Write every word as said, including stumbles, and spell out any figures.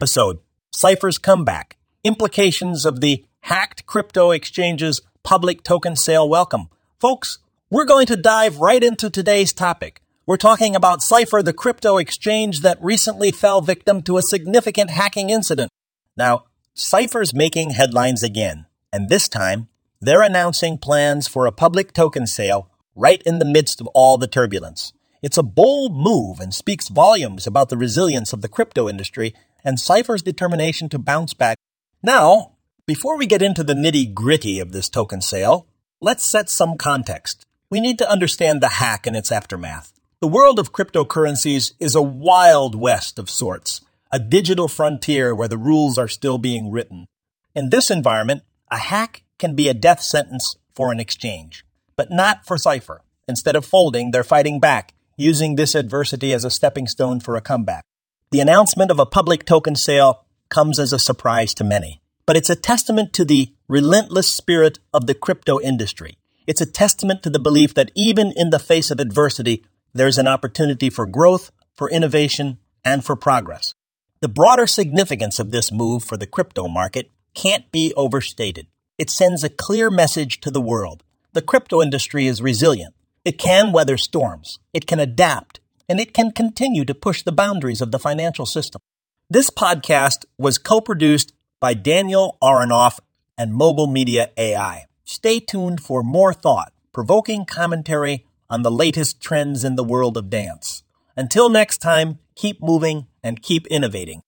episode, Cypher's Comeback, Implications of the Hacked Crypto Exchange's Public Token Sale Welcome. Folks, we're going to dive right into today's topic. We're talking about Cypher, the crypto exchange that recently fell victim to a significant hacking incident. Now, Cypher's making headlines again, and this time, they're announcing plans for a public token sale right in the midst of all the turbulence. It's a bold move and speaks volumes about the resilience of the crypto industry and Cypher's determination to bounce back. Now, before we get into the nitty-gritty of this token sale, let's set some context. We need to understand the hack and its aftermath. The world of cryptocurrencies is a wild west of sorts, a digital frontier where the rules are still being written. In this environment, a hack can be a death sentence for an exchange, but not for Cypher. Instead of folding, they're fighting back, using this adversity as a stepping stone for a comeback. The announcement of a public token sale comes as a surprise to many, but it's a testament to the relentless spirit of the crypto industry. It's a testament to the belief that even in the face of adversity, there's an opportunity for growth, for innovation, and for progress. The broader significance of this move for the crypto market can't be overstated. It sends a clear message to the world. The crypto industry is resilient. It can weather storms, it can adapt, and it can continue to push the boundaries of the financial system. This podcast was co-produced by Daniel Aronoff and Mobile Media A I. Stay tuned for more thought-provoking commentary on the latest trends in the world of dance. Until next time, keep moving and keep innovating.